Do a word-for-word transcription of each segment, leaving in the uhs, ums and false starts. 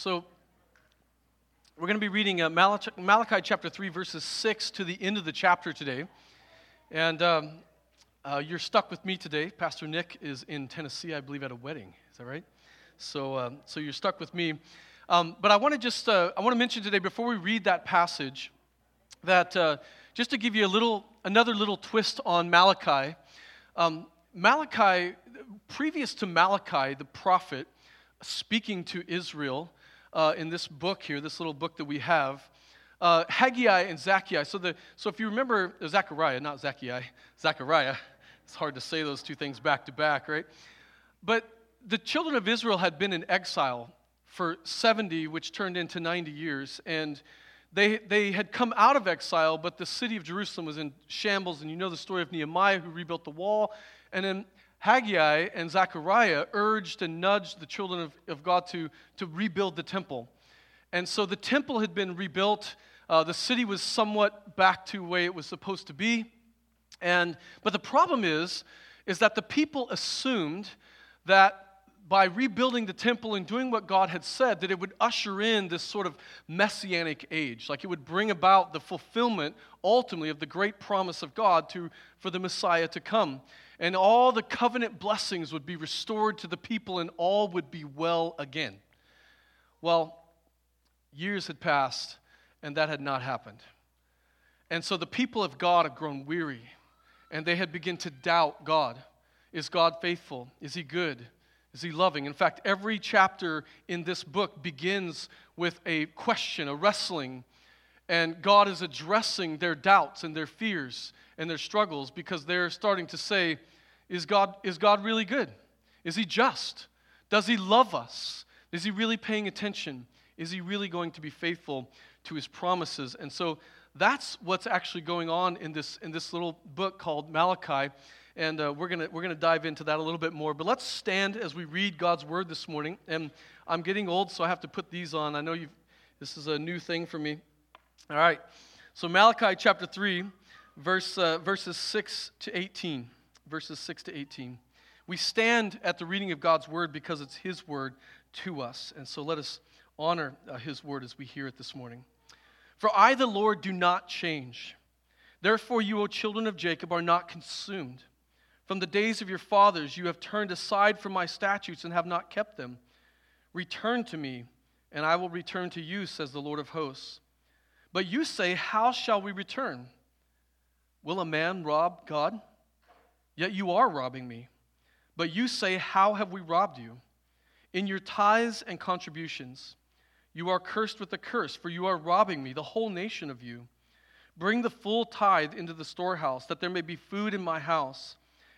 So we're going to be reading uh, Malachi, Malachi chapter three, verses six to the end of the chapter today. And um, uh, you're stuck with me today. Pastor Nick is in Tennessee, I believe, at a wedding. Is that right? So um, so you're stuck with me. Um, but I want to just, uh, I want to mention today, before we read that passage, that uh, just to give you a little, another little twist on Malachi, um, Malachi, previous to Malachi, the prophet, speaking to Israel uh, in this book here, this little book that we have, uh, Haggai and Zacchaeus. So the so if you remember Zechariah, not Zacchaeus, Zechariah, it's hard to say those two things back to back, right? But the children of Israel had been in exile for seventy, which turned into ninety years, and they they had come out of exile, but the city of Jerusalem was in shambles, and you know the story of Nehemiah, who rebuilt the wall, and then Haggai and Zechariah urged and nudged the children of, of God to, to rebuild the temple. And so the temple had been rebuilt. Uh, the city was somewhat back to the way it was supposed to be. And but the problem is, is that the people assumed that by rebuilding the temple and doing what God had said, that it would usher in this sort of messianic age. Like it would bring about the fulfillment, ultimately, of the great promise of God to for the Messiah to come. And all the covenant blessings would be restored to the people and all would be well again. Well, years had passed and that had not happened. And so the people of God had grown weary and they had begun to doubt God. Is God faithful? Is he good? Is he loving? In fact, every chapter in this book begins with a question, a wrestling, and God is addressing their doubts and their fears and their struggles because they're starting to say, is God, is God really good? Is he just? Does he love us? Is he really paying attention? Is he really going to be faithful to his promises? And so that's what's actually going on in this in this little book called Malachi. And uh, we're gonna we're gonna dive into that a little bit more. But let's stand as we read God's word this morning. And I'm getting old, so I have to put these on. I know you. This is a new thing for me. All right. So Malachi chapter three, verse uh, verses six to eighteen. Verses six to eighteen. We stand at the reading of God's word because it's His word to us, and so let us honor uh, His word as we hear it this morning. For I, the Lord, do not change. Therefore, you, O children of Jacob, are not consumed. From the days of your fathers, you have turned aside from my statutes and have not kept them. Return to me, and I will return to you, says the Lord of hosts. But you say, how shall we return? Will a man rob God? Yet you are robbing me. But you say, how have we robbed you? In your tithes and contributions, you are cursed with a curse, for you are robbing me, the whole nation of you. Bring the full tithe into the storehouse, that there may be food in my house.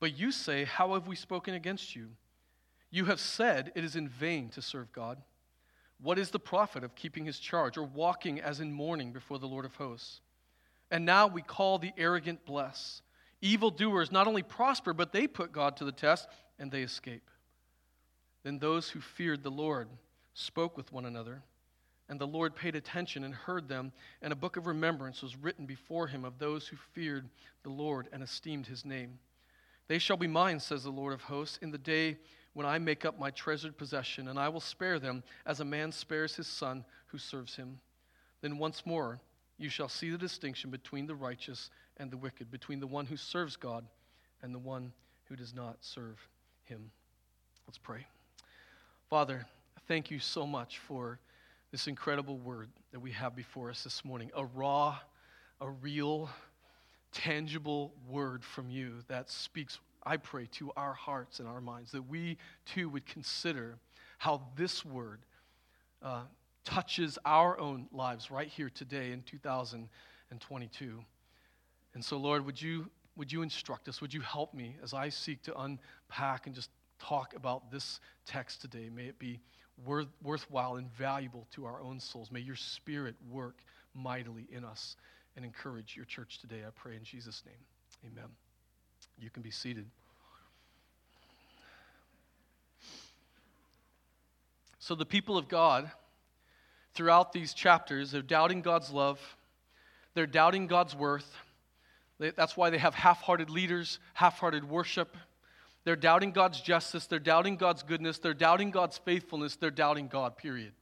But you say, how have we spoken against you? You have said it is in vain to serve God. What is the profit of keeping his charge or walking as in mourning before the Lord of hosts? And now we call the arrogant blessed. Evildoers not only prosper, but they put God to the test and they escape. Then those who feared the Lord spoke with one another, and the Lord paid attention and heard them, and a book of remembrance was written before him of those who feared the Lord and esteemed his name. They shall be mine, says the Lord of hosts, in the day when I make up my treasured possession, and I will spare them as a man spares his son who serves him. Then once more you shall see the distinction between the righteous and the wicked, between the one who serves God and the one who does not serve him. Let's pray. Father, thank you so much for this incredible word that we have before us this morning, a raw, a real tangible word from you that speaks, I pray, to our hearts and our minds, that we too would consider how this word uh, touches our own lives right here today in two thousand twenty-two. And so, Lord, would you would you instruct us? Would you help me as I seek to unpack and just talk about this text today. May it be worth, worthwhile and valuable to our own souls. May your Spirit work mightily in us and encourage your church today. I pray in Jesus' name. Amen. You can be seated. So the people of God, throughout these chapters, they're doubting God's love. They're doubting God's worth. They, that's why they have half-hearted leaders, half-hearted worship. They're doubting God's justice. They're doubting God's goodness. They're doubting God's faithfulness. They're doubting God, period.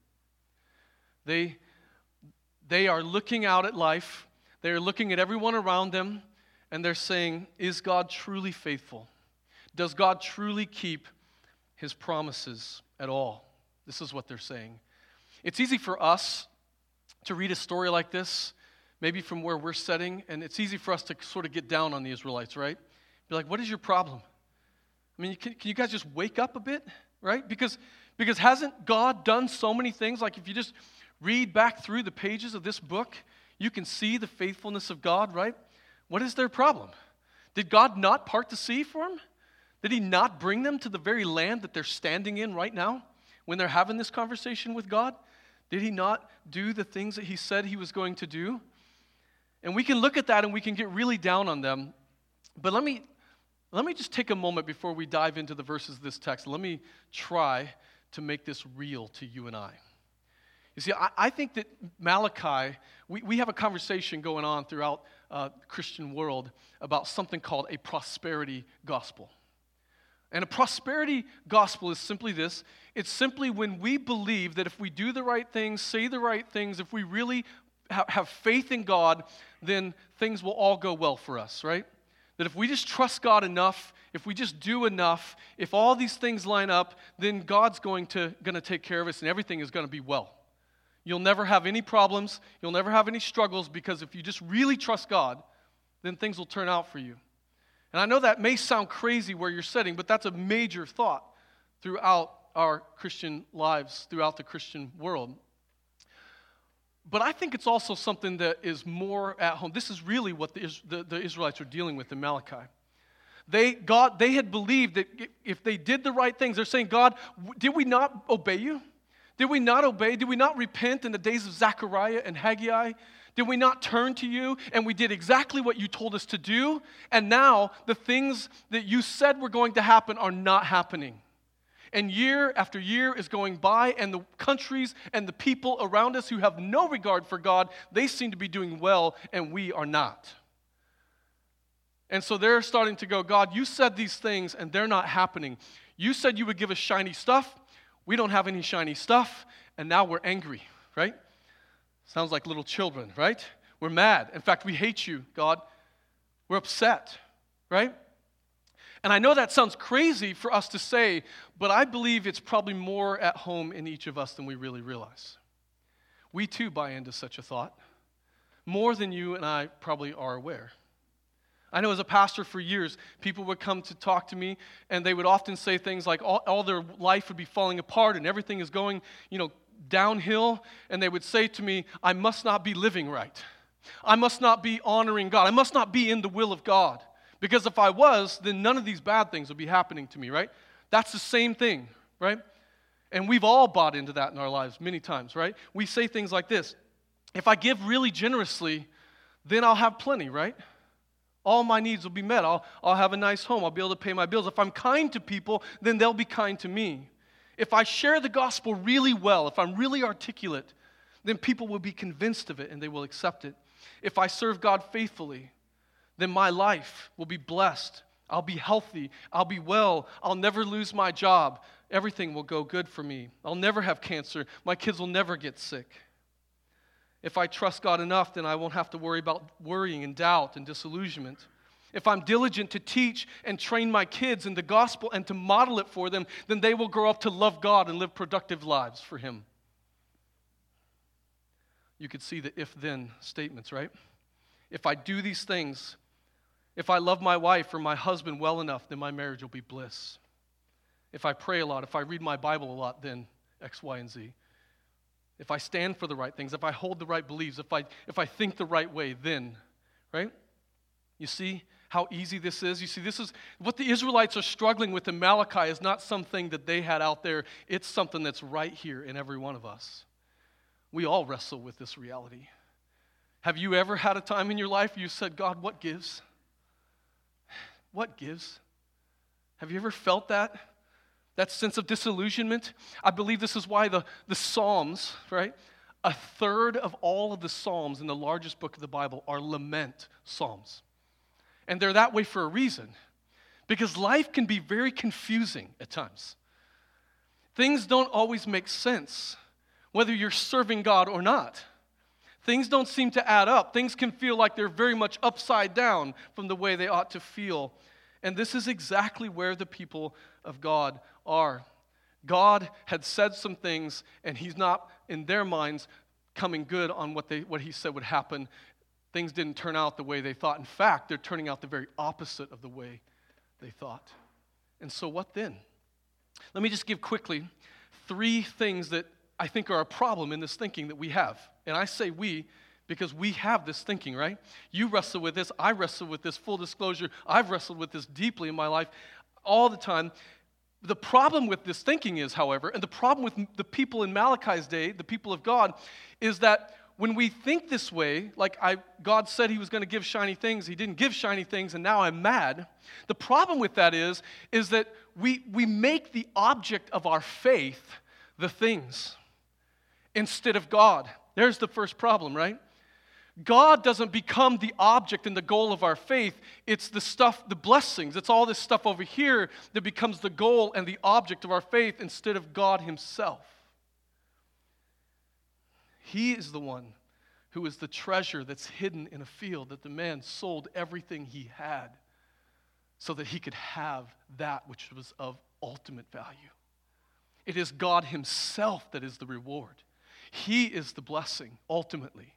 They, they are looking out at life. They are looking at everyone around them, and they're saying, is God truly faithful? Does God truly keep his promises at all? This is what they're saying. It's easy for us to read a story like this, maybe from where we're sitting, and it's easy for us to sort of get down on the Israelites, right? Be like, what is your problem? I mean, can, can you guys just wake up a bit, right? Because because hasn't God done so many things? Like if you just read back through the pages of this book, you can see the faithfulness of God, right? What is their problem? Did God not part the sea for them? Did he not bring them to the very land that they're standing in right now when they're having this conversation with God? Did he not do the things that he said he was going to do? And we can look at that and we can get really down on them. But let me let me just take a moment before we dive into the verses of this text. Let me try to make this real to you and I. You see, I, I think that Malachi, we, we have a conversation going on throughout uh, the Christian world about something called a prosperity gospel. And a prosperity gospel is simply this. It's simply when we believe that if we do the right things, say the right things, if we really have faith in God, then things will all go well for us, right? That if we just trust God enough, if we just do enough, if all these things line up, then God's going to going to take care of us and everything is going to be well. You'll never have any problems. You'll never have any struggles because if you just really trust God, then things will turn out for you. And I know that may sound crazy where you're sitting, but that's a major thought throughout our Christian lives, throughout the Christian world. But I think it's also something that is more at home. This is really what the, the, the Israelites are dealing with in Malachi. They God, they had believed that if they did the right things, they're saying, God, did we not obey you? Did we not obey? Did we not repent in the days of Zechariah and Haggai? Did we not turn to you? And we did exactly what you told us to do. And now the things that you said were going to happen are not happening. And year after year is going by, and the countries and the people around us who have no regard for God, they seem to be doing well, and we are not. And so they're starting to go, God, you said these things, and they're not happening. You said you would give us shiny stuff. We don't have any shiny stuff, and now we're angry, right? Sounds like little children, right? We're mad. In fact, we hate you, God. We're upset, right? And I know that sounds crazy for us to say, but I believe it's probably more at home in each of us than we really realize. We too buy into such a thought, more than you and I probably are aware. I know as a pastor for years, people would come to talk to me, and they would often say things like all, all their life would be falling apart and everything is going, you know, downhill, and they would say to me, I must not be living right. I must not be honoring God. I must not be in the will of God. Because if I was, then none of these bad things would be happening to me, right? That's the same thing, right? And we've all bought into that in our lives many times, right? We say things like this, if I give really generously, then I'll have plenty, right? All my needs will be met. I'll, I'll have a nice home. I'll be able to pay my bills. If I'm kind to people, then they'll be kind to me. If I share the gospel really well, if I'm really articulate, then people will be convinced of it and they will accept it. If I serve God faithfully, then my life will be blessed. I'll be healthy. I'll be well. I'll never lose my job. Everything will go good for me. I'll never have cancer. My kids will never get sick. If I trust God enough, then I won't have to worry about worrying and doubt and disillusionment. If I'm diligent to teach and train my kids in the gospel and to model it for them, then they will grow up to love God and live productive lives for Him. You could see the if-then statements, right? If I do these things, if I love my wife or my husband well enough, then my marriage will be bliss. If I pray a lot, if I read my Bible a lot, then X, Y, and Z. If I stand for the right things, if I hold the right beliefs, if I if I think the right way, then, right? You see how easy this is? You see, this is what the Israelites are struggling with in Malachi is not something that they had out there. It's something that's right here in every one of us. We all wrestle with this reality. Have you ever had a time in your life you said, God, what gives? What gives? Have you ever felt that? That sense of disillusionment? I believe this is why the, the Psalms, right? A third of all of the Psalms in the largest book of the Bible are lament Psalms. And they're that way for a reason. Because life can be very confusing at times. Things don't always make sense, whether you're serving God or not. Things don't seem to add up. Things can feel like they're very much upside down from the way they ought to feel. And this is exactly where the people of God are. God had said some things, and he's not, in their minds, coming good on what they what he said would happen. Things didn't turn out the way they thought. In fact, they're turning out the very opposite of the way they thought. And so what then? Let me just give quickly three things that I think are a problem in this thinking that we have. And I say we because we have this thinking, right? You wrestle with this. I wrestle with this. Full disclosure, I've wrestled with this deeply in my life all the time. The problem with this thinking is, however, and the problem with the people in Malachi's day, the people of God, is that when we think this way, like I, God said he was going to give shiny things, he didn't give shiny things, and now I'm mad. The problem with that is, is that we, we make the object of our faith the things instead of God. There's the first problem, right? God doesn't become the object and the goal of our faith. It's the stuff, the blessings. It's all this stuff over here that becomes the goal and the object of our faith instead of God himself. He is the one who is the treasure that's hidden in a field that the man sold everything he had so that he could have that which was of ultimate value. It is God himself that is the reward. He is the blessing ultimately.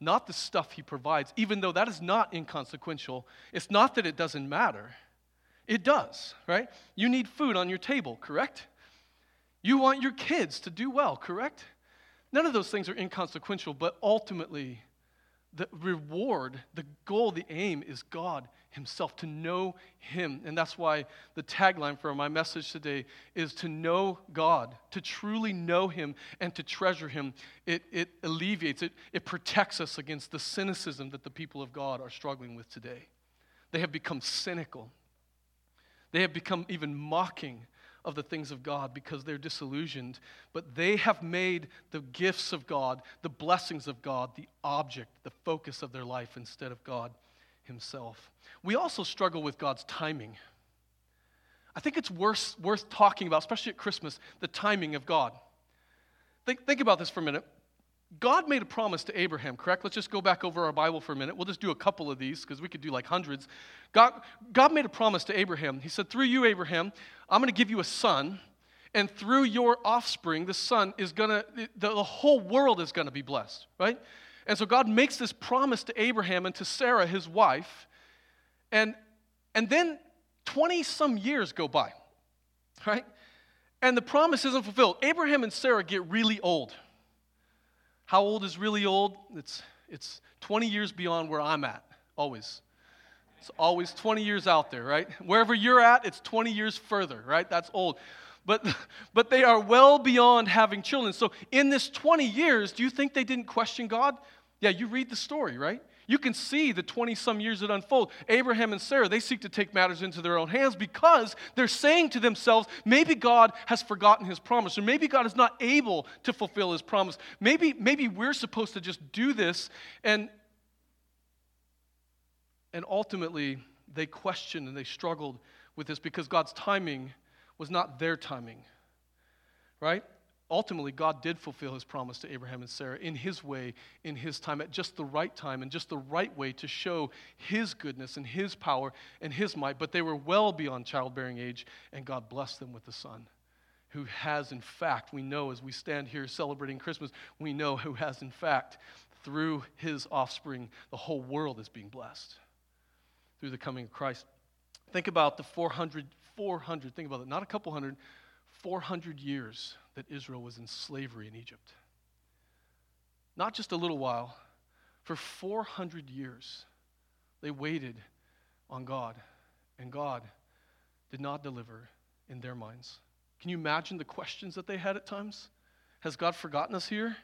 Not the stuff he provides, even though that is not inconsequential. It's not that it doesn't matter. It does, right? You need food on your table, correct? You want your kids to do well, correct? None of those things are inconsequential, but ultimately, the reward, the goal, the aim is God himself, to know him. And that's why the tagline for my message today is to know God, to truly know him and to treasure him. It it alleviates, it, it protects us against the cynicism that the people of God are struggling with today. They have become cynical. They have become even mocking of the things of God because they're disillusioned, but they have made the gifts of God, the blessings of God, the object, the focus of their life instead of God himself. We also struggle with God's timing. I think it's worth, worth talking about, especially at Christmas, the timing of God. Think, think about this for a minute. God made a promise to Abraham, correct? Let's just go back over our Bible for a minute. We'll just do a couple of these because we could do like hundreds. God, God made a promise to Abraham. He said, through you, Abraham, I'm going to give you a son, and through your offspring, the son is going to, the, the whole world is going to be blessed, right? And so God makes this promise to Abraham and to Sarah, his wife, and, and then twenty-some years go by, right? And the promise isn't fulfilled. Abraham and Sarah get really old. How old is really old? It's it's twenty years beyond where I'm at, always. It's always twenty years out there, right? Wherever you're at, it's twenty years further, right? That's old. But but they are well beyond having children. So in this twenty years, do you think they didn't question God? Yeah, you read the story, right? You can see the twenty-some years that unfold. Abraham and Sarah, they seek to take matters into their own hands because they're saying to themselves, maybe God has forgotten his promise, or maybe God is not able to fulfill his promise. Maybe, maybe we're supposed to just do this. And, and ultimately, they questioned and they struggled with this because God's timing was not their timing, right? Ultimately, God did fulfill his promise to Abraham and Sarah in his way, in his time, at just the right time, and just the right way to show his goodness and his power and his might. But they were well beyond childbearing age, and God blessed them with the Son, who has, in fact, we know as we stand here celebrating Christmas, we know who has, in fact, through his offspring, the whole world is being blessed through the coming of Christ. Think about the four hundred, four hundred, think about it, not a couple hundred, four hundred years that Israel was in slavery in Egypt. Not just a little while. For four hundred years, they waited on God, and God did not deliver in their minds. Can you imagine the questions that they had at times? Has God forgotten us here?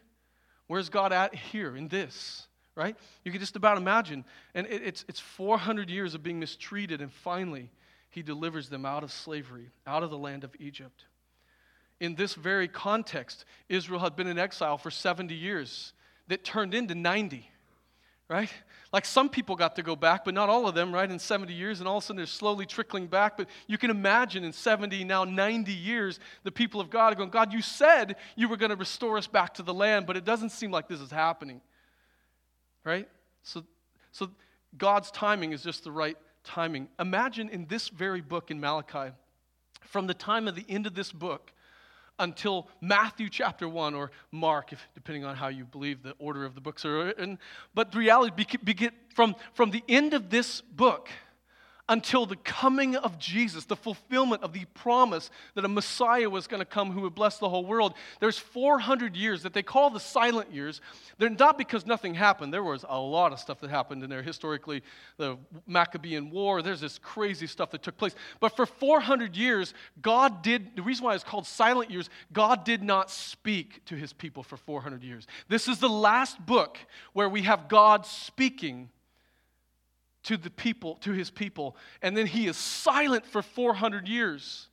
Where's God at here in this, right? You can just about imagine. And it, it's it's four hundred years of being mistreated, and finally he delivers them out of slavery, out of the land of Egypt. In this very context, Israel had been in exile for seventy years. That turned into ninety, right? Like some people got to go back, but not all of them, right? In seventy years, and all of a sudden they're slowly trickling back. But you can imagine in seventy, now ninety years, the people of God are going, God, you said you were going to restore us back to the land, but it doesn't seem like this is happening, right? So, so God's timing is just the right timing. Imagine in this very book in Malachi, from the time of the end of this book, until Matthew chapter one or Mark, if, depending on how you believe the order of the books are written. But the reality, begin from, from the end of this book until the coming of Jesus, the fulfillment of the promise that a Messiah was going to come who would bless the whole world, there's four hundred years that they call the silent years. They're not because nothing happened. There was a lot of stuff that happened in there historically. The Maccabean War, there's this crazy stuff that took place. But for four hundred years, God did, the reason why it's called silent years, God did not speak to his people for four hundred years. This is the last book where we have God speaking to the people, to his people, and then he is silent for four hundred years.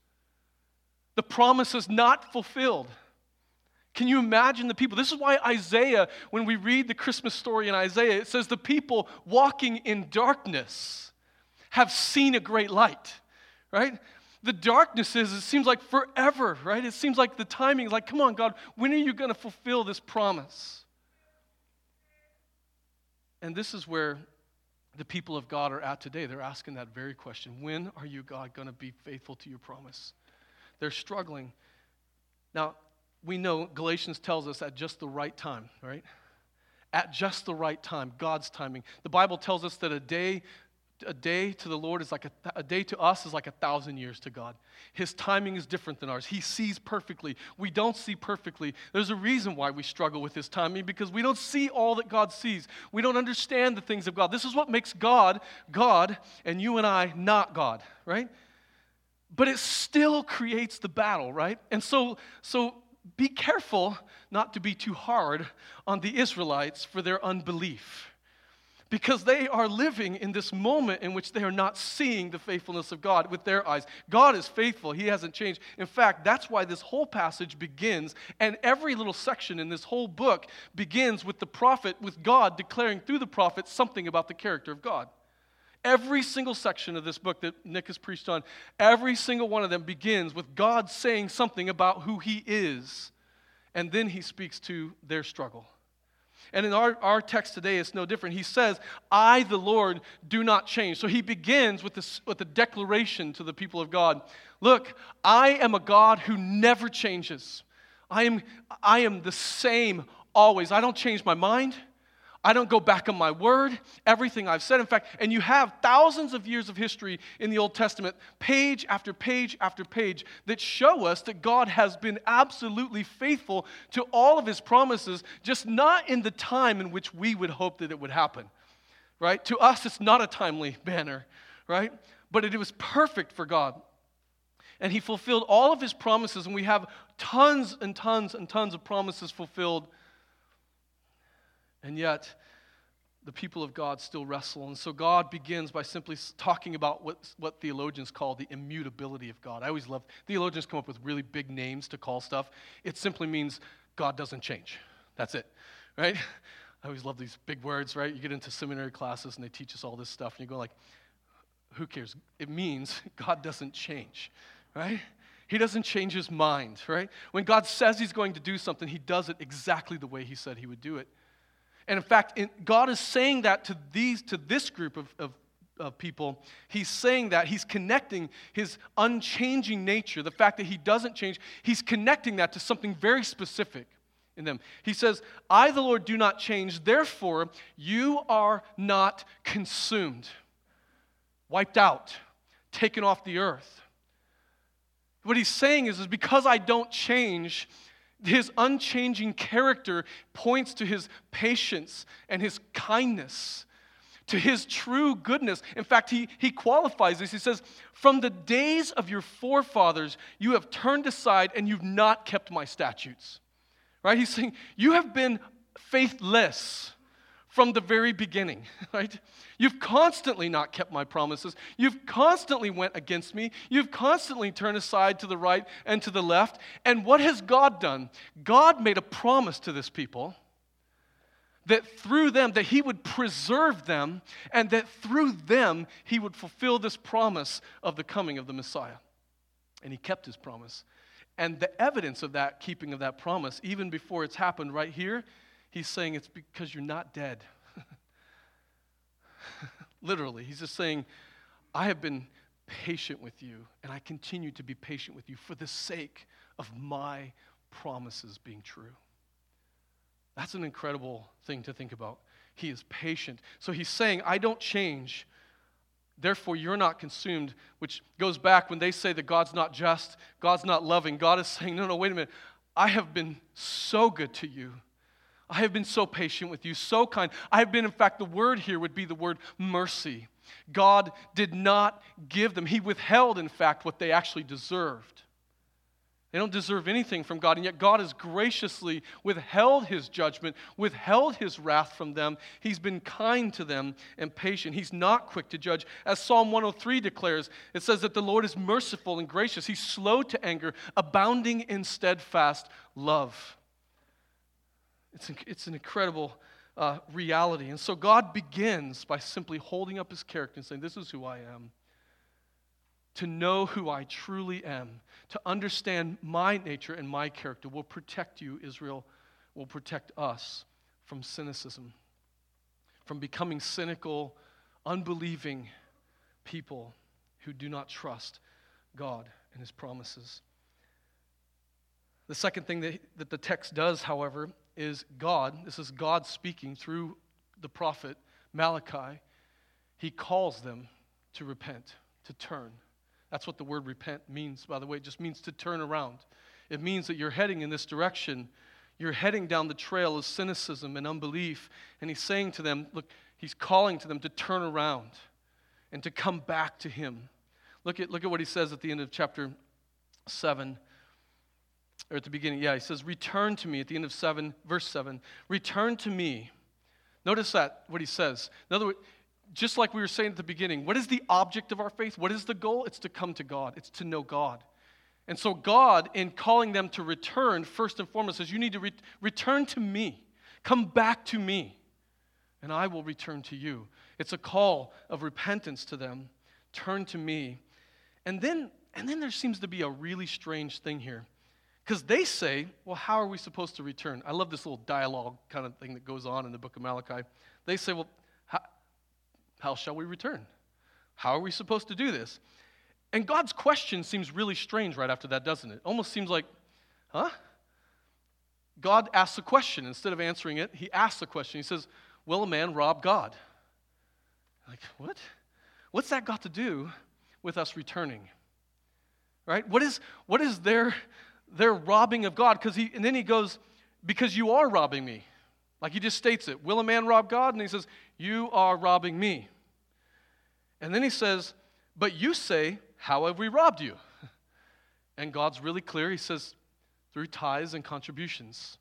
The promise is not fulfilled. Can you imagine the people? This is why Isaiah, when we read the Christmas story in Isaiah, it says the people walking in darkness have seen a great light, right? The darkness is, it seems like forever, right? It seems like the timing is like, come on, God, when are you going to fulfill this promise? And this is where the people of God are at today. They're asking that very question. When are you, God, going to be faithful to your promise? They're struggling. Now, we know Galatians tells us at just the right time, right? At just the right time, God's timing. The Bible tells us that a day, a day to the Lord is like a, a day to us is like a thousand years to God. His timing is different than ours. He sees perfectly. We don't see perfectly. There's a reason why we struggle with his timing, because we don't see all that God sees. We don't understand the things of God. This is what makes God, God, and you and I not God, right? But it still creates the battle, right? And so, so be careful not to be too hard on the Israelites for their unbelief, because they are living in this moment in which they are not seeing the faithfulness of God with their eyes. God is faithful. He hasn't changed. In fact, that's why this whole passage begins, and every little section in this whole book begins with the prophet, with God declaring through the prophet something about the character of God. Every single section of this book that Nick has preached on, every single one of them begins with God saying something about who he is, and then he speaks to their struggle. And in our, our text today, it's no different. He says, I, the Lord, do not change. So he begins with this, with the declaration to the people of God. Look, I am a God who never changes. I am, I am the same always. I don't change my mind. I don't go back on my word. Everything I've said, in fact, and you have thousands of years of history in the Old Testament, page after page after page, that show us that God has been absolutely faithful to all of his promises, just not in the time in which we would hope that it would happen, right? To us, it's not a timely manner, right? But it was perfect for God. And he fulfilled all of his promises, and we have tons and tons and tons of promises fulfilled. And yet, the people of God still wrestle. And so God begins by simply talking about what, what theologians call the immutability of God. I always love, theologians come up with really big names to call stuff. It simply means God doesn't change. That's it, right? I always love these big words, right? You get into seminary classes and they teach us all this stuff. And you go like, who cares? It means God doesn't change, right? He doesn't change his mind, right? When God says he's going to do something, he does it exactly the way he said he would do it. And in fact, in, God is saying that to these, to this group of, of, of people. He's saying that. He's connecting his unchanging nature, the fact that he doesn't change. He's connecting that to something very specific in them. He says, I, the Lord, do not change. Therefore, you are not consumed, wiped out, taken off the earth. What he's saying is, is because I don't change, his unchanging character points to his patience and his kindness, to his true goodness. In fact, he, he qualifies this. He says, from the days of your forefathers, you have turned aside and you've not kept my statutes. Right? He's saying, you have been faithless from the very beginning, right? You've constantly not kept my promises. You've constantly went against me. You've constantly turned aside to the right and to the left. And what has God done? God made a promise to this people that through them, that he would preserve them, and that through them, he would fulfill this promise of the coming of the Messiah. And he kept his promise. And the evidence of that keeping of that promise, even before it's happened right here, he's saying it's because you're not dead. Literally, he's just saying, I have been patient with you, and I continue to be patient with you for the sake of my promises being true. That's an incredible thing to think about. He is patient. So he's saying, I don't change. Therefore, you're not consumed, which goes back when they say that God's not just, God's not loving. God is saying, no, no, wait a minute. I have been so good to you. I have been so patient with you, so kind. I have been, in fact, the word here would be the word mercy. God did not give them. He withheld, in fact, what they actually deserved. They don't deserve anything from God, and yet God has graciously withheld his judgment, withheld his wrath from them. He's been kind to them and patient. He's not quick to judge. As Psalm one oh three declares, it says that the Lord is merciful and gracious. He's slow to anger, abounding in steadfast love. It's an, it's an incredible uh, reality. And so God begins by simply holding up his character and saying, this is who I am. To know who I truly am, to understand my nature and my character will protect you, Israel, will protect us from cynicism, from becoming cynical, unbelieving people who do not trust God and his promises. The second thing that, that the text does, however, is God, this is God speaking through the prophet Malachi, he calls them to repent, to turn. That's what the word repent means, by the way. It just means to turn around. It means that you're heading in this direction. You're heading down the trail of cynicism and unbelief. And he's saying to them, look, he's calling to them to turn around and to come back to him. Look at look at what he says at the end of chapter seven. Or at the beginning, yeah, he says, return to me at the end of seven, verse seven. Return to me. Notice that, what he says. In other words, just like we were saying at the beginning, what is the object of our faith? What is the goal? It's to come to God. It's to know God. And so God, in calling them to return, first and foremost, says, you need to re- return to me. Come back to me, and I will return to you. It's a call of repentance to them. Turn to me. And then, and then there seems to be a really strange thing here. Because they say, well, how are we supposed to return? I love this little dialogue kind of thing that goes on in the book of Malachi. They say, well, how shall we return? How are we supposed to do this? And God's question seems really strange right after that, doesn't it? Almost seems like, huh? God asks a question. Instead of answering it, he asks a question. He says, will a man rob God? Like, what? What's that got to do with us returning? Right? What is what is their, their robbing of God? Because he and then he goes, because you are robbing me. Like he just states it, will a man rob God? And he says, you are robbing me. And then he says, but you say, how have we robbed you? And God's really clear. He says, through tithes and contributions.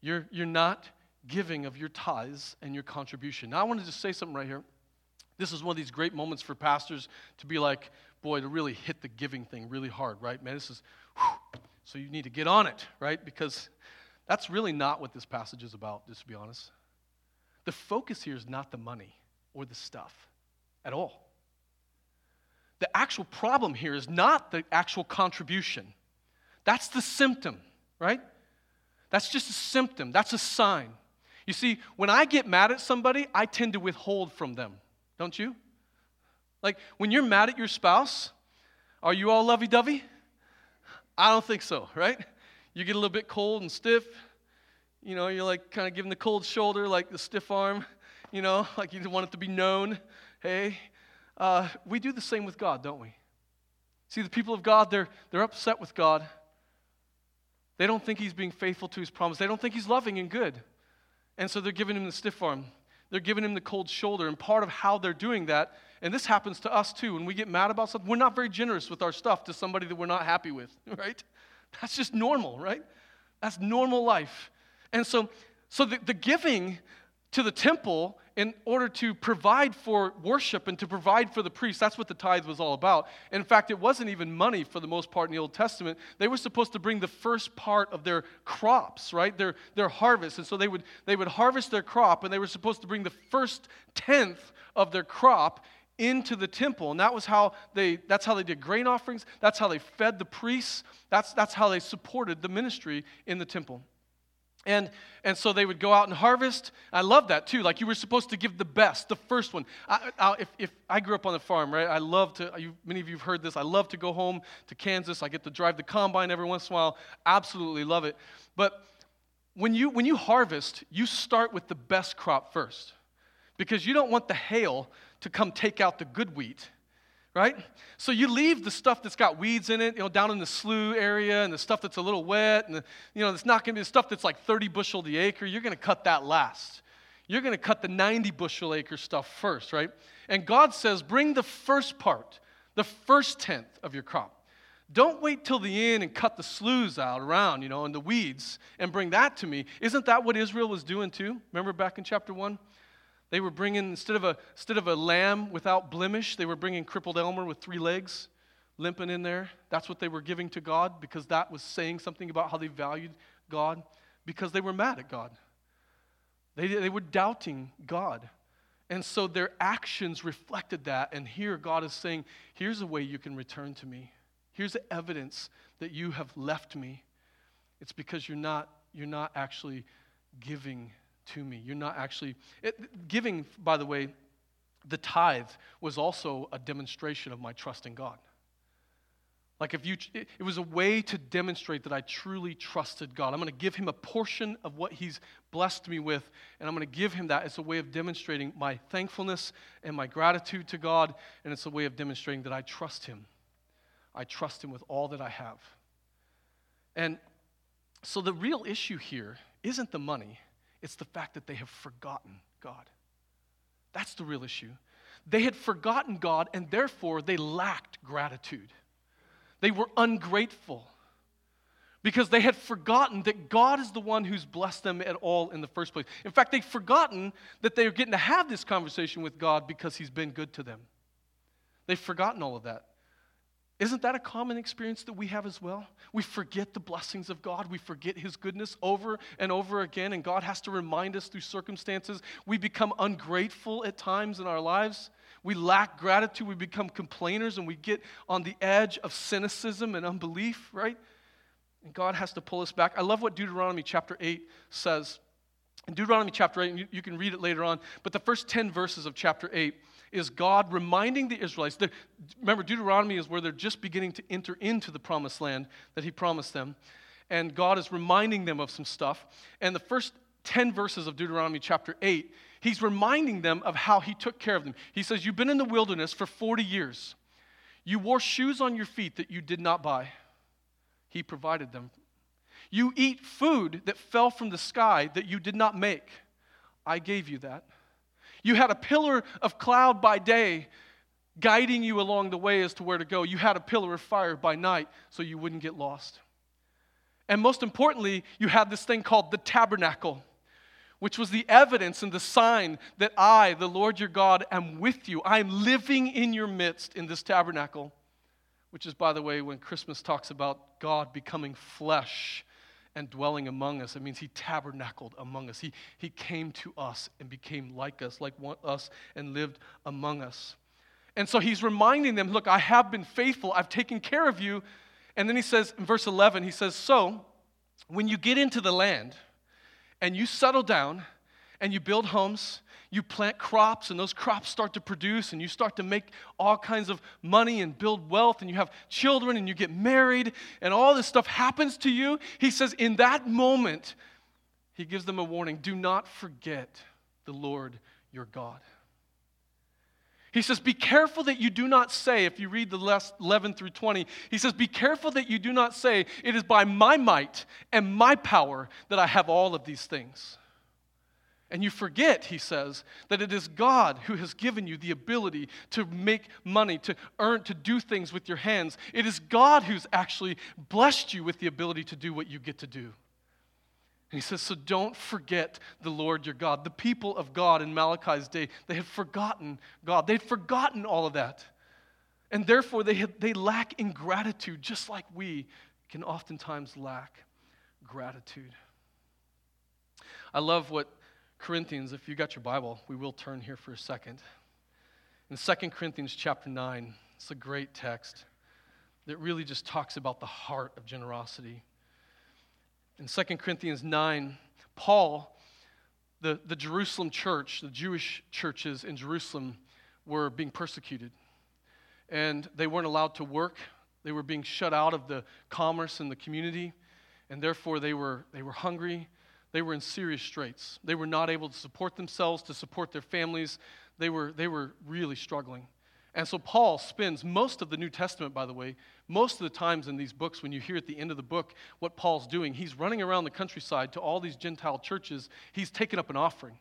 You're, you're not giving of your tithes and your contribution. Now I want to just say something right here. This is one of these great moments for pastors to be like, boy, to really hit the giving thing really hard, right? Man, this is, whew, so you need to get on it, right? Because that's really not what this passage is about, just to be honest. The focus here is not the money or the stuff at all. The actual problem here is not the actual contribution. That's the symptom, right? That's just a symptom. That's a sign. You see, when I get mad at somebody, I tend to withhold from them, don't you? Like, when you're mad at your spouse, are you all lovey-dovey? I don't think so, right? You get a little bit cold and stiff, you know, you're like kind of giving the cold shoulder, like the stiff arm, you know, like you want it to be known. Hey, uh, we do the same with God, don't we? See, the people of God, they're they're upset with God. They don't think he's being faithful to his promise. They don't think he's loving and good. And so they're giving him the stiff arm. They're giving him the cold shoulder. And part of how they're doing that, and this happens to us too, when we get mad about something, we're not very generous with our stuff to somebody that we're not happy with, right? That's just normal, right? That's normal life. And so, so the, the giving to the temple in order to provide for worship and to provide for the priests, that's what the tithe was all about. In fact, it wasn't even money for the most part in the Old Testament. They were supposed to bring the first part of their crops, right? Their their harvest. And so they would they would harvest their crop, and they were supposed to bring the first tenth of their crop into the temple. And that was how they that's how they did grain offerings, that's how they fed the priests, that's that's how they supported the ministry in the temple. And and so they would go out and harvest. I love that too. Like, you were supposed to give the best, the first one. I, I, if if I grew up on a farm, right? I love to. You, many of you have heard this. I love to go home to Kansas. I get to drive the combine every once in a while. Absolutely love it. But when you when you harvest, you start with the best crop first, because you don't want the hail to come take out the good wheat. Right? So you leave the stuff that's got weeds in it, you know, down in the slough area, and the stuff that's a little wet, and the, you know, it's not going to be the stuff that's like thirty bushel the acre. You're going to cut that last. You're going to cut the ninety bushel acre stuff first, right? And God says, bring the first part, the first tenth of your crop. Don't wait till the end and cut the sloughs out around, you know, and the weeds, and bring that to me. Isn't that what Israel was doing too? Remember back in chapter one? They were bringing, instead of a instead of a lamb without blemish, they were bringing crippled Elmer with three legs, limping in there. That's what they were giving to God, because that was saying something about how they valued God, because they were mad at God. They, they were doubting God. And so their actions reflected that. And here God is saying, here's a way you can return to me. Here's the evidence that you have left me. It's because you're not you're not actually giving to me. You're not actually, it, giving, by the way, the tithe was also a demonstration of my trust in God. Like, if you, it, it was a way to demonstrate that I truly trusted God. I'm going to give him a portion of what he's blessed me with, and I'm going to give him that. It's a way of demonstrating my thankfulness and my gratitude to God, and it's a way of demonstrating that I trust him. I trust him with all that I have. And so the real issue here isn't the money. It's the fact that they have forgotten God. That's the real issue. They had forgotten God, and therefore they lacked gratitude. They were ungrateful because they had forgotten that God is the one who's blessed them at all in the first place. In fact, they'd forgotten that they were getting to have this conversation with God because he's been good to them. They've forgotten all of that. Isn't that a common experience that we have as well? We forget the blessings of God. We forget his goodness over and over again, and God has to remind us through circumstances. We become ungrateful at times in our lives. We lack gratitude. We become complainers, and we get on the edge of cynicism and unbelief, right? And God has to pull us back. I love what Deuteronomy chapter eight says. In Deuteronomy chapter eight, and you, you can read it later on, but the first ten verses of chapter eight is God reminding the Israelites. Remember, Deuteronomy is where they're just beginning to enter into the promised land that he promised them. And God is reminding them of some stuff. And the first ten verses of Deuteronomy chapter eight, he's reminding them of how he took care of them. He says, you've been in the wilderness for forty years. You wore shoes on your feet that you did not buy. He provided them. You eat food that fell from the sky that you did not make. I gave you that. You had a pillar of cloud by day guiding you along the way as to where to go. You had a pillar of fire by night so you wouldn't get lost. And most importantly, you had this thing called the tabernacle, which was the evidence and the sign that I, the Lord your God, am with you. I am living in your midst in this tabernacle, which is, by the way, when Christmas talks about God becoming flesh and dwelling among us. It means he tabernacled among us. He, he came to us and became like us, like one, us, and lived among us. And so he's reminding them, look, I have been faithful. I've taken care of you. And then he says, in verse eleven, he says, so when you get into the land and you settle down and you build homes, you plant crops, and those crops start to produce, and you start to make all kinds of money and build wealth, and you have children, and you get married, and all this stuff happens to you. He says, in that moment, he gives them a warning. Do not forget the Lord your God. He says, be careful that you do not say, if you read the last eleven through twenty, he says, be careful that you do not say, it is by my might and my power that I have all of these things. And you forget, he says, that it is God who has given you the ability to make money, to earn, to do things with your hands. It is God who's actually blessed you with the ability to do what you get to do. And he says, so don't forget the Lord your God. The people of God in Malachi's day, they had forgotten God. They'd forgotten all of that. And therefore, they had, they lack in gratitude, just like we can oftentimes lack gratitude. I love what Corinthians, if you got your Bible, we will turn here for a second. In Second Corinthians chapter nine, it's a great text that really just talks about the heart of generosity. In Second Corinthians nine, Paul, the, the Jerusalem church, the Jewish churches in Jerusalem were being persecuted. And they weren't allowed to work. They were being shut out of the commerce and the community. And therefore, they were they were hungry. They were in serious straits. They were not able to support themselves, to support their families. They were, they were really struggling. And so Paul spends most of the New Testament, by the way, most of the times in these books, when you hear at the end of the book what Paul's doing, he's running around the countryside to all these Gentile churches. He's taking up an offering.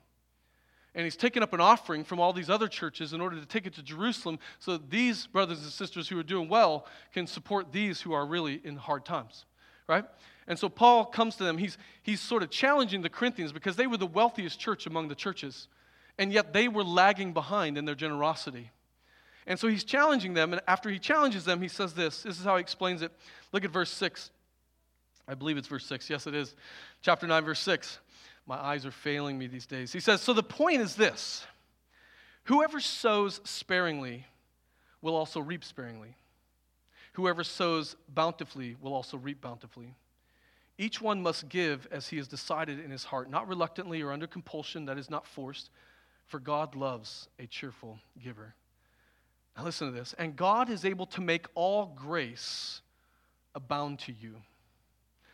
And he's taking up an offering from all these other churches in order to take it to Jerusalem so that these brothers and sisters who are doing well can support these who are really in hard times, right? And so Paul comes to them. He's he's sort of challenging the Corinthians because they were the wealthiest church among the churches, and yet they were lagging behind in their generosity. And so he's challenging them, and after he challenges them, he says this. This is how he explains it. Look at verse six. I believe it's verse six. Yes, it is. Chapter nine, verse six. My eyes are failing me these days. He says, so the point is this. Whoever sows sparingly will also reap sparingly. Whoever sows bountifully will also reap bountifully. Each one must give as he has decided in his heart, not reluctantly or under compulsion, that is not forced, for God loves a cheerful giver. Now listen to this. And God is able to make all grace abound to you,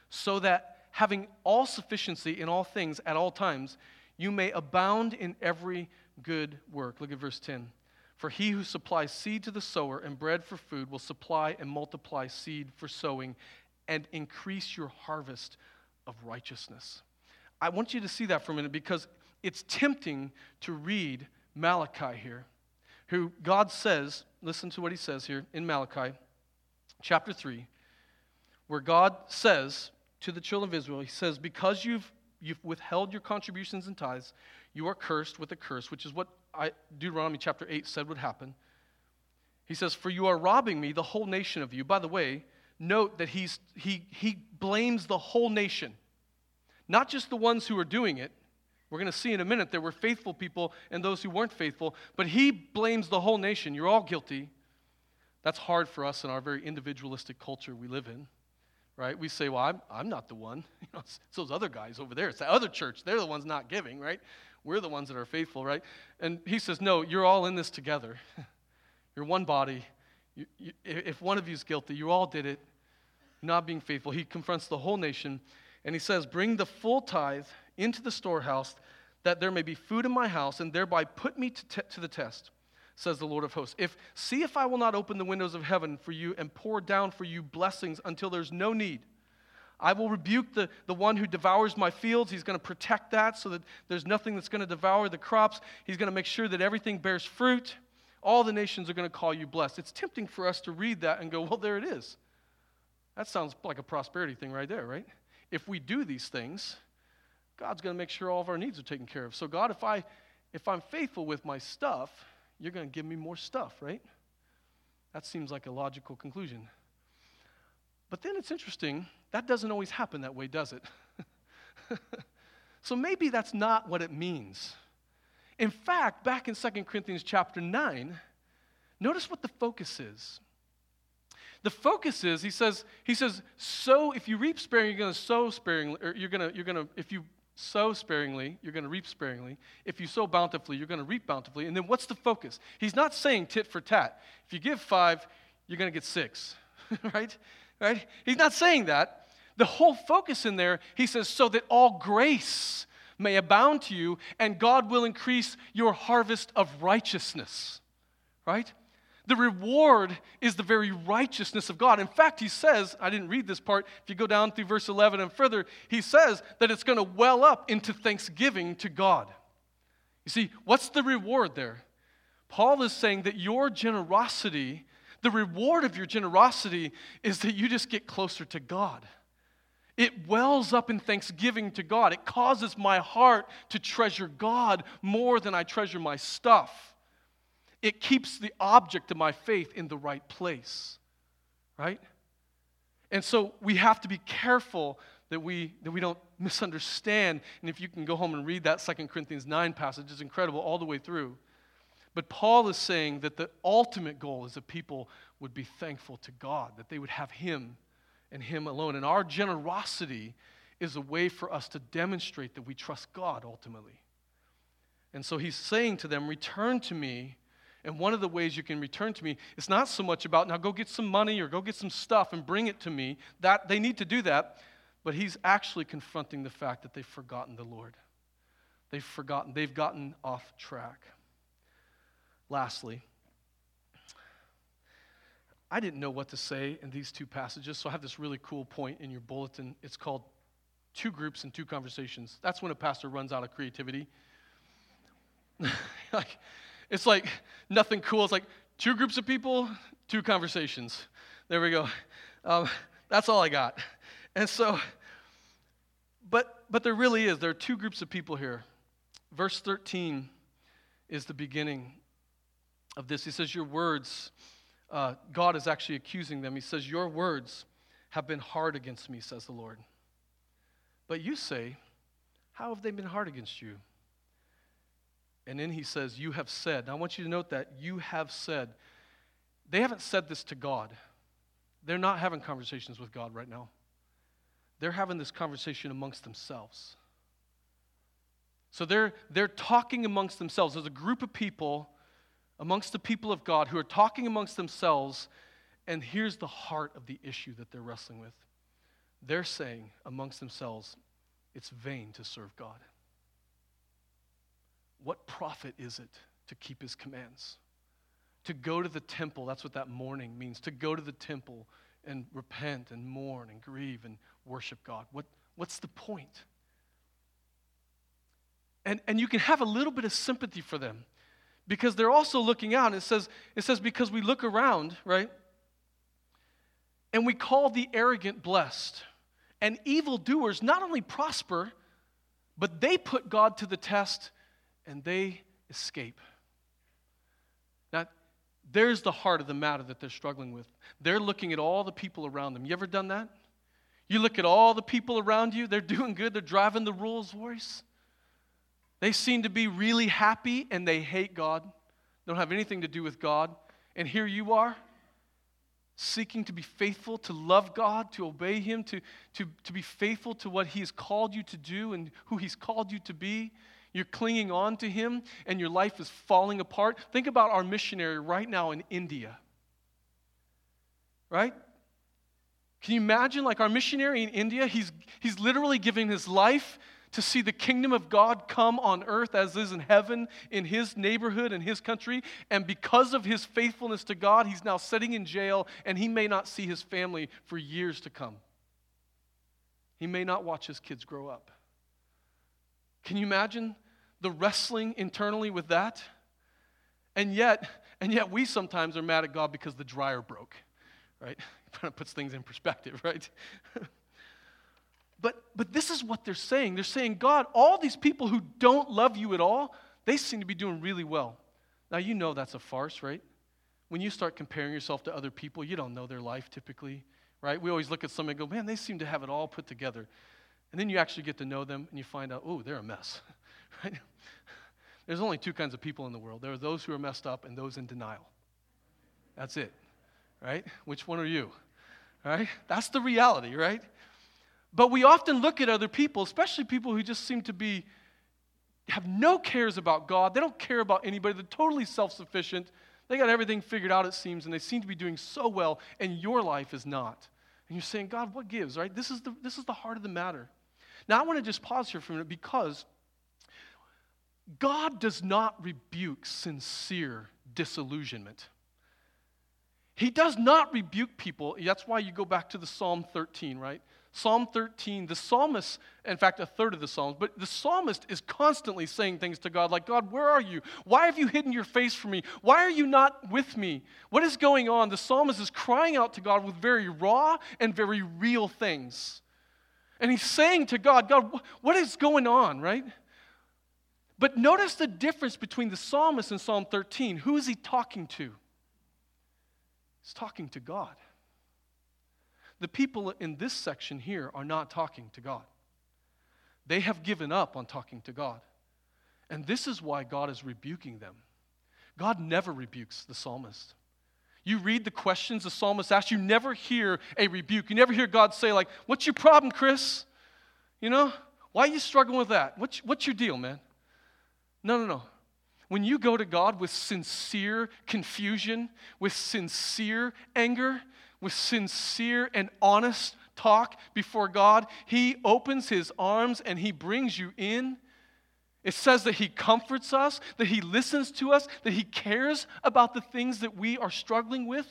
so that having all sufficiency in all things at all times, you may abound in every good work. Look at verse ten. For he who supplies seed to the sower and bread for food will supply and multiply seed for sowing and increase your harvest of righteousness. I want you to see that for a minute because it's tempting to read Malachi here, who God says, listen to what he says here in Malachi chapter three, where God says to the children of Israel, he says, because you've you've withheld your contributions and tithes, you are cursed with a curse, which is what I, Deuteronomy chapter eight said would happen. He says, for you are robbing me, the whole nation of you. By the way, note that he's he he blames the whole nation, not just the ones who are doing it. We're going to see in a minute there were faithful people and those who weren't faithful, but he blames the whole nation. You're all guilty. That's hard for us in our very individualistic culture we live in, right? We say, well, I'm, I'm not the one. You know, it's, it's those other guys over there. It's that other church. They're the ones not giving, right? We're the ones that are faithful, right? And he says, no, you're all in this together. You're one body. You, you, if one of you is guilty, you all did it, not being faithful. He confronts the whole nation, and he says, bring the full tithe into the storehouse, that there may be food in my house, and thereby put me to, te- to the test, says the Lord of hosts. If see if I will not open the windows of heaven for you and pour down for you blessings until there's no need. I will rebuke the, the one who devours my fields. He's going to protect that so that there's nothing that's going to devour the crops. He's going to make sure that everything bears fruit. All the nations are going to call you blessed. It's tempting for us to read that and go, well, there it is. That sounds like a prosperity thing right there, right? If we do these things, God's going to make sure all of our needs are taken care of. So God, if, I, if I'm faithful with my stuff, you're going to give me more stuff, right? That seems like a logical conclusion. But then it's interesting, that doesn't always happen that way, does it? So maybe that's not what it means. In fact, back in Second Corinthians chapter nine, notice what the focus is. The focus is, he says, he says, sow, if you reap sparingly, you're going to sow sparingly, or you're going to, you're going to, if you sow sparingly, you're going to reap sparingly. If you sow bountifully, you're going to reap bountifully. And then what's the focus? He's not saying tit for tat. If you give five, you're going to get six, right? Right? He's not saying that. The whole focus in there, he says, so that all grace may abound to you, and God will increase your harvest of righteousness, right? The reward is the very righteousness of God. In fact, he says, I didn't read this part, if you go down through verse eleven and further, he says that it's going to well up into thanksgiving to God. You see, what's the reward there? Paul is saying that your generosity, the reward of your generosity is that you just get closer to God. It wells up in thanksgiving to God. It causes my heart to treasure God more than I treasure my stuff. It keeps the object of my faith in the right place, right? And so we have to be careful that we that we don't misunderstand. And if you can go home and read that Second Corinthians nine passage, it's incredible all the way through. But Paul is saying that the ultimate goal is that people would be thankful to God, that they would have Him and Him alone. And our generosity is a way for us to demonstrate that we trust God ultimately. And so he's saying to them, return to me. And one of the ways you can return to me, it's not so much about, now go get some money or go get some stuff and bring it to me. That they need to do that. But he's actually confronting the fact that they've forgotten the Lord. They've forgotten. They've gotten off track. Lastly, I didn't know what to say in these two passages, so I have this really cool point in your bulletin. It's called Two Groups and Two Conversations. That's when a pastor runs out of creativity. Like, it's like nothing cool. It's like two groups of people, two conversations. There we go. Um, that's all I got. And so, but but there really is. There are two groups of people here. Verse thirteen is the beginning of this. He says, your words, uh, God is actually accusing them. He says, your words have been hard against me, says the Lord. But you say, how have they been hard against you? And then he says, you have said. Now I want you to note that, you have said. They haven't said this to God. They're not having conversations with God right now. They're having this conversation amongst themselves. So they're, they're talking amongst themselves. There's a group of people amongst the people of God who are talking amongst themselves, and here's the heart of the issue that they're wrestling with. They're saying amongst themselves, it's vain to serve God. What profit is it to keep his commands? To go to the temple, that's what that mourning means, to go to the temple and repent and mourn and grieve and worship God. What, what's the point? And, and you can have a little bit of sympathy for them because they're also looking out. And it says, it says because we look around, right, and we call the arrogant blessed. And evildoers not only prosper, but they put God to the test and they escape. Now, there's the heart of the matter that they're struggling with. They're looking at all the people around them. You ever done that? You look at all the people around you. They're doing good. They're driving the Rolls Royce. They seem to be really happy, and they hate God. They don't have anything to do with God. And here you are, seeking to be faithful, to love God, to obey Him, to, to, to be faithful to what He has called you to do and who He's called you to be. You're clinging on to Him, and your life is falling apart. Think about our missionary right now in India, right? Can you imagine, like, our missionary in India, he's he's literally giving his life to see the kingdom of God come on earth as is in heaven, in his neighborhood, in his country, and because of his faithfulness to God, he's now sitting in jail, and he may not see his family for years to come. He may not watch his kids grow up. Can you imagine the wrestling internally with that? And yet, and yet we sometimes are mad at God because the dryer broke, right? It puts things in perspective, right? but but this is what they're saying. They're saying, God, all these people who don't love you at all, they seem to be doing really well. Now, you know that's a farce, right? When you start comparing yourself to other people, you don't know their life typically, right? We always look at someone and go, man, they seem to have it all put together. And then you actually get to know them, and you find out, oh, they're a mess. Right? There's only two kinds of people in the world. There are those who are messed up and those in denial. That's it, right? Which one are you, right? That's the reality, right? But we often look at other people, especially people who just seem to be, have no cares about God. They don't care about anybody. They're totally self-sufficient. They got everything figured out, it seems, and they seem to be doing so well, and your life is not. And you're saying, God, what gives, right? This is the, this is the heart of the matter. Now, I want to just pause here for a minute because God does not rebuke sincere disillusionment. He does not rebuke people. That's why you go back to the Psalm thirteen, right? Psalm thirteen, the psalmist, in fact, a third of the Psalms, but the psalmist is constantly saying things to God like, God, where are you? Why have you hidden your face from me? Why are you not with me? What is going on? The psalmist is crying out to God with very raw and very real things. And he's saying to God, God, what is going on, right? But notice the difference between the psalmist and Psalm thirteen. Who is he talking to? He's talking to God. The people in this section here are not talking to God. They have given up on talking to God. And this is why God is rebuking them. God never rebukes the psalmist. You read the questions the psalmist asks, you never hear a rebuke. You never hear God say, like, what's your problem, Chris? You know, why are you struggling with that? What's, what's your deal, man? No, no, no. When you go to God with sincere confusion, with sincere anger, with sincere and honest talk before God, He opens His arms and He brings you in. It says that He comforts us, that He listens to us, that He cares about the things that we are struggling with,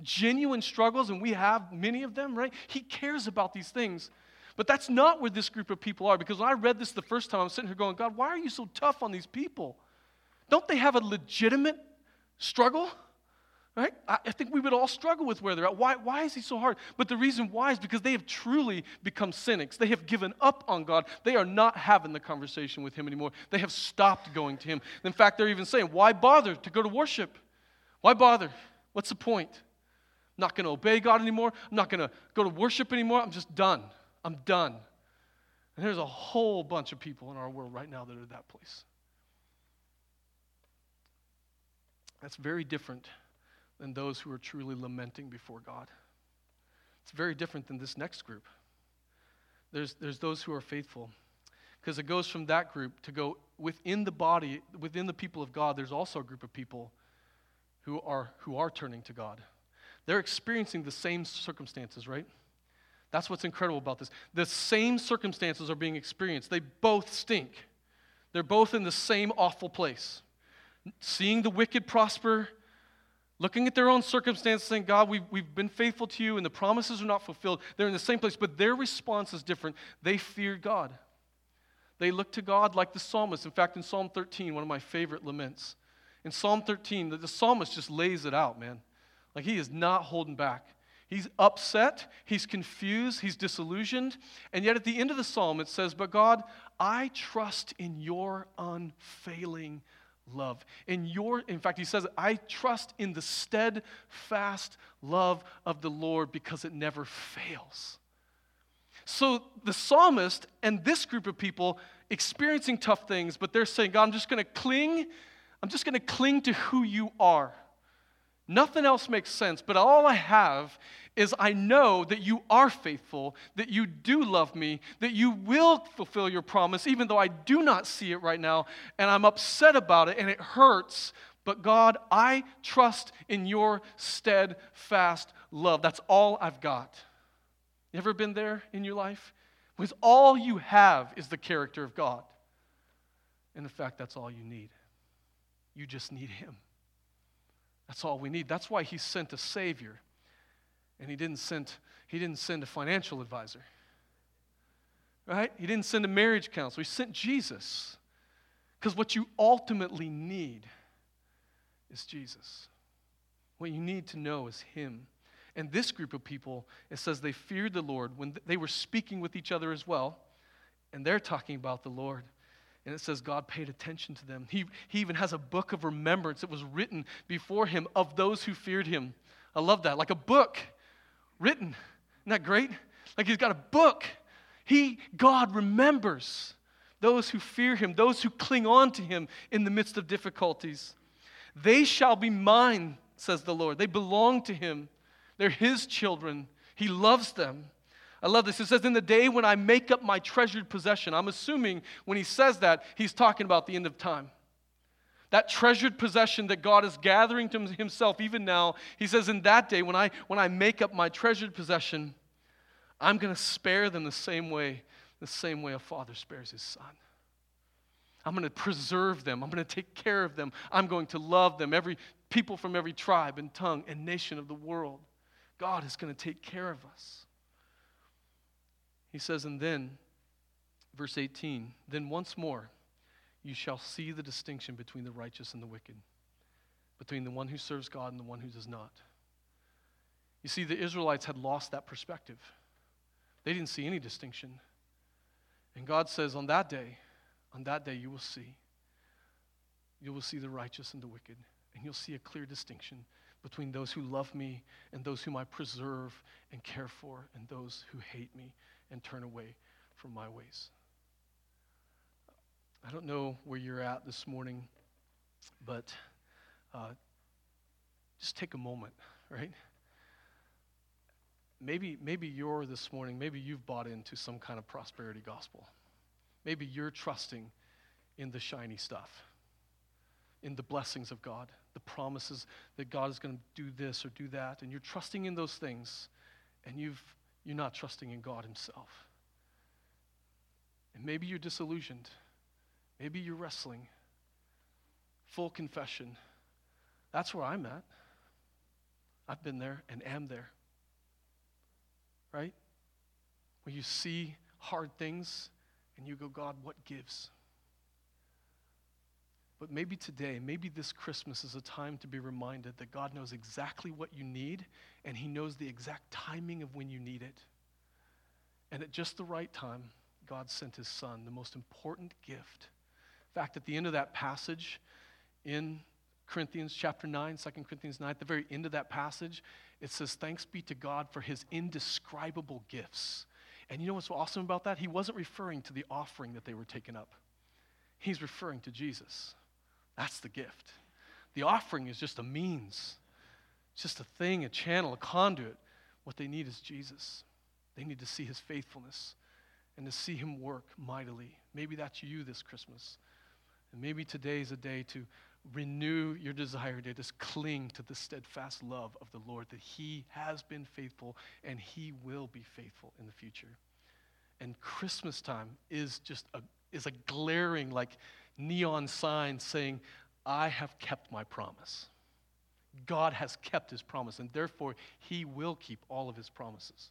genuine struggles, and we have many of them, right? He cares about these things. But that's not where this group of people are, because when I read this the first time, I'm sitting here going, God, why are you so tough on these people? Don't they have a legitimate struggle? Right? I think we would all struggle with where they're at. Why, why is he so hard? But the reason why is because they have truly become cynics. They have given up on God. They are not having the conversation with him anymore. They have stopped going to him. In fact, they're even saying, why bother to go to worship? Why bother? What's the point? I'm not going to obey God anymore. I'm not going to go to worship anymore. I'm just done. I'm done. And there's a whole bunch of people in our world right now that are at that place. That's very different than those who are truly lamenting before God. It's very different than this next group. There's, there's those who are faithful, because it goes from that group to go within the body, within the people of God, there's also a group of people who are who are turning to God. They're experiencing the same circumstances, right? That's what's incredible about this. The same circumstances are being experienced. They both stink. They're both in the same awful place. Seeing the wicked prosper, looking at their own circumstances, saying, God, we've, we've been faithful to you, and the promises are not fulfilled. They're in the same place, but their response is different. They fear God. They look to God like the psalmist. In fact, in Psalm thirteen, one of my favorite laments, in Psalm thirteen, the, the psalmist just lays it out, man. Like, he is not holding back. He's upset, he's confused, he's disillusioned, and yet at the end of the psalm, it says, but God, I trust in your unfailing love. In your, in fact, he says, I trust in the steadfast love of the Lord because it never fails. So the psalmist and this group of people experiencing tough things, but they're saying, God, I'm just going to cling, I'm just going to cling to who you are. Nothing else makes sense, but all I have is I know that you are faithful, that you do love me, that you will fulfill your promise, even though I do not see it right now, and I'm upset about it, and it hurts. But God, I trust in your steadfast love. That's all I've got. You ever been there in your life? Because all you have is the character of God. And in fact, that's all you need. You just need him. That's all we need. That's why he sent a Savior. And he didn't send, he didn't send a financial advisor. Right? He didn't send a marriage counselor. He sent Jesus. Because what you ultimately need is Jesus. What you need to know is him. And this group of people, it says they feared the Lord when they were speaking with each other as well. And they're talking about the Lord. And it says God paid attention to them. He, he even has a book of remembrance that was written before him of those who feared him. I love that. Like a book written. Isn't that great? Like he's got a book. He, God remembers those who fear him, those who cling on to him in the midst of difficulties. They shall be mine, says the Lord. They belong to him. They're his children. He loves them. I love this. It says, in the day when I make up my treasured possession. I'm assuming when he says that, he's talking about the end of time. That treasured possession that God is gathering to himself even now. He says, in that day, when I when I make up my treasured possession, I'm going to spare them the same way, the same way a father spares his son. I'm going to preserve them. I'm going to take care of them. I'm going to love them. Every people from every tribe and tongue and nation of the world. God is going to take care of us. He says, and then, verse eighteen, then once more you shall see the distinction between the righteous and the wicked, between the one who serves God and the one who does not. You see, the Israelites had lost that perspective. They didn't see any distinction. And God says, on that day, on that day you will see. You will see the righteous and the wicked, and you'll see a clear distinction between those who love me and those whom I preserve and care for and those who hate me and turn away from my ways. I don't know where you're at this morning, but uh, just take a moment, right? Maybe maybe you're this morning, maybe you've bought into some kind of prosperity gospel. Maybe you're trusting in the shiny stuff, in the blessings of God, the promises that God is going to do this or do that, and you're trusting in those things, and you've, you're not trusting in God himself. And maybe you're disillusioned. Maybe you're wrestling. Full confession. That's where I'm at. I've been there and am there. Right? When you see hard things and you go, God, what gives? But maybe today, maybe this Christmas is a time to be reminded that God knows exactly what you need, and he knows the exact timing of when you need it. And at just the right time, God sent his son, the most important gift. In fact, at the end of that passage in Corinthians chapter nine, Second Corinthians nine, at the very end of that passage, it says, thanks be to God for his indescribable gifts. And you know what's awesome about that? He wasn't referring to the offering that they were taking up. He's referring to Jesus. That's the gift. The offering is just a means, just a thing, a channel, a conduit. What they need is Jesus. They need to see his faithfulness and to see him work mightily. Maybe that's you this Christmas. And maybe today is a day to renew your desire to just cling to the steadfast love of the Lord, that he has been faithful and he will be faithful in the future. And Christmas time is just a is a glaring, like, neon sign saying, I have kept my promise. God has kept his promise, and therefore he will keep all of his promises.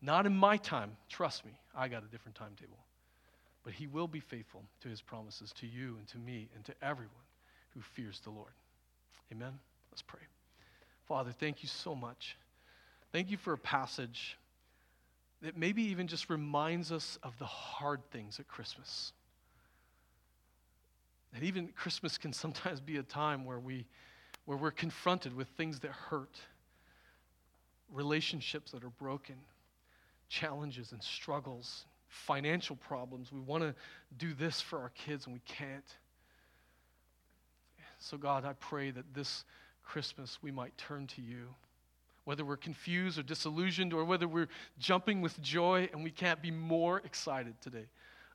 Not in my time, trust me, I got a different timetable. But he will be faithful to his promises, to you and to me and to everyone who fears the Lord. Amen? Let's pray. Father, thank you so much. Thank you for a passage that maybe even just reminds us of the hard things at Christmas. That even Christmas can sometimes be a time where, we, where we're confronted with things that hurt, relationships that are broken, challenges and struggles, financial problems. We want to do this for our kids and we can't. So God, I pray that this Christmas we might turn to you, whether we're confused or disillusioned or whether we're jumping with joy, and we can't be more excited today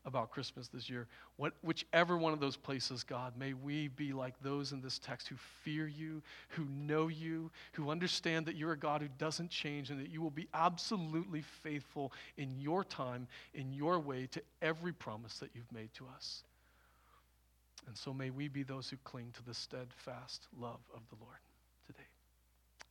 about Christmas this year. What, whichever one of those places, God, may we be like those in this text who fear you, who know you, who understand that you're a God who doesn't change and that you will be absolutely faithful in your time, in your way, to every promise that you've made to us. And so may we be those who cling to the steadfast love of the Lord today.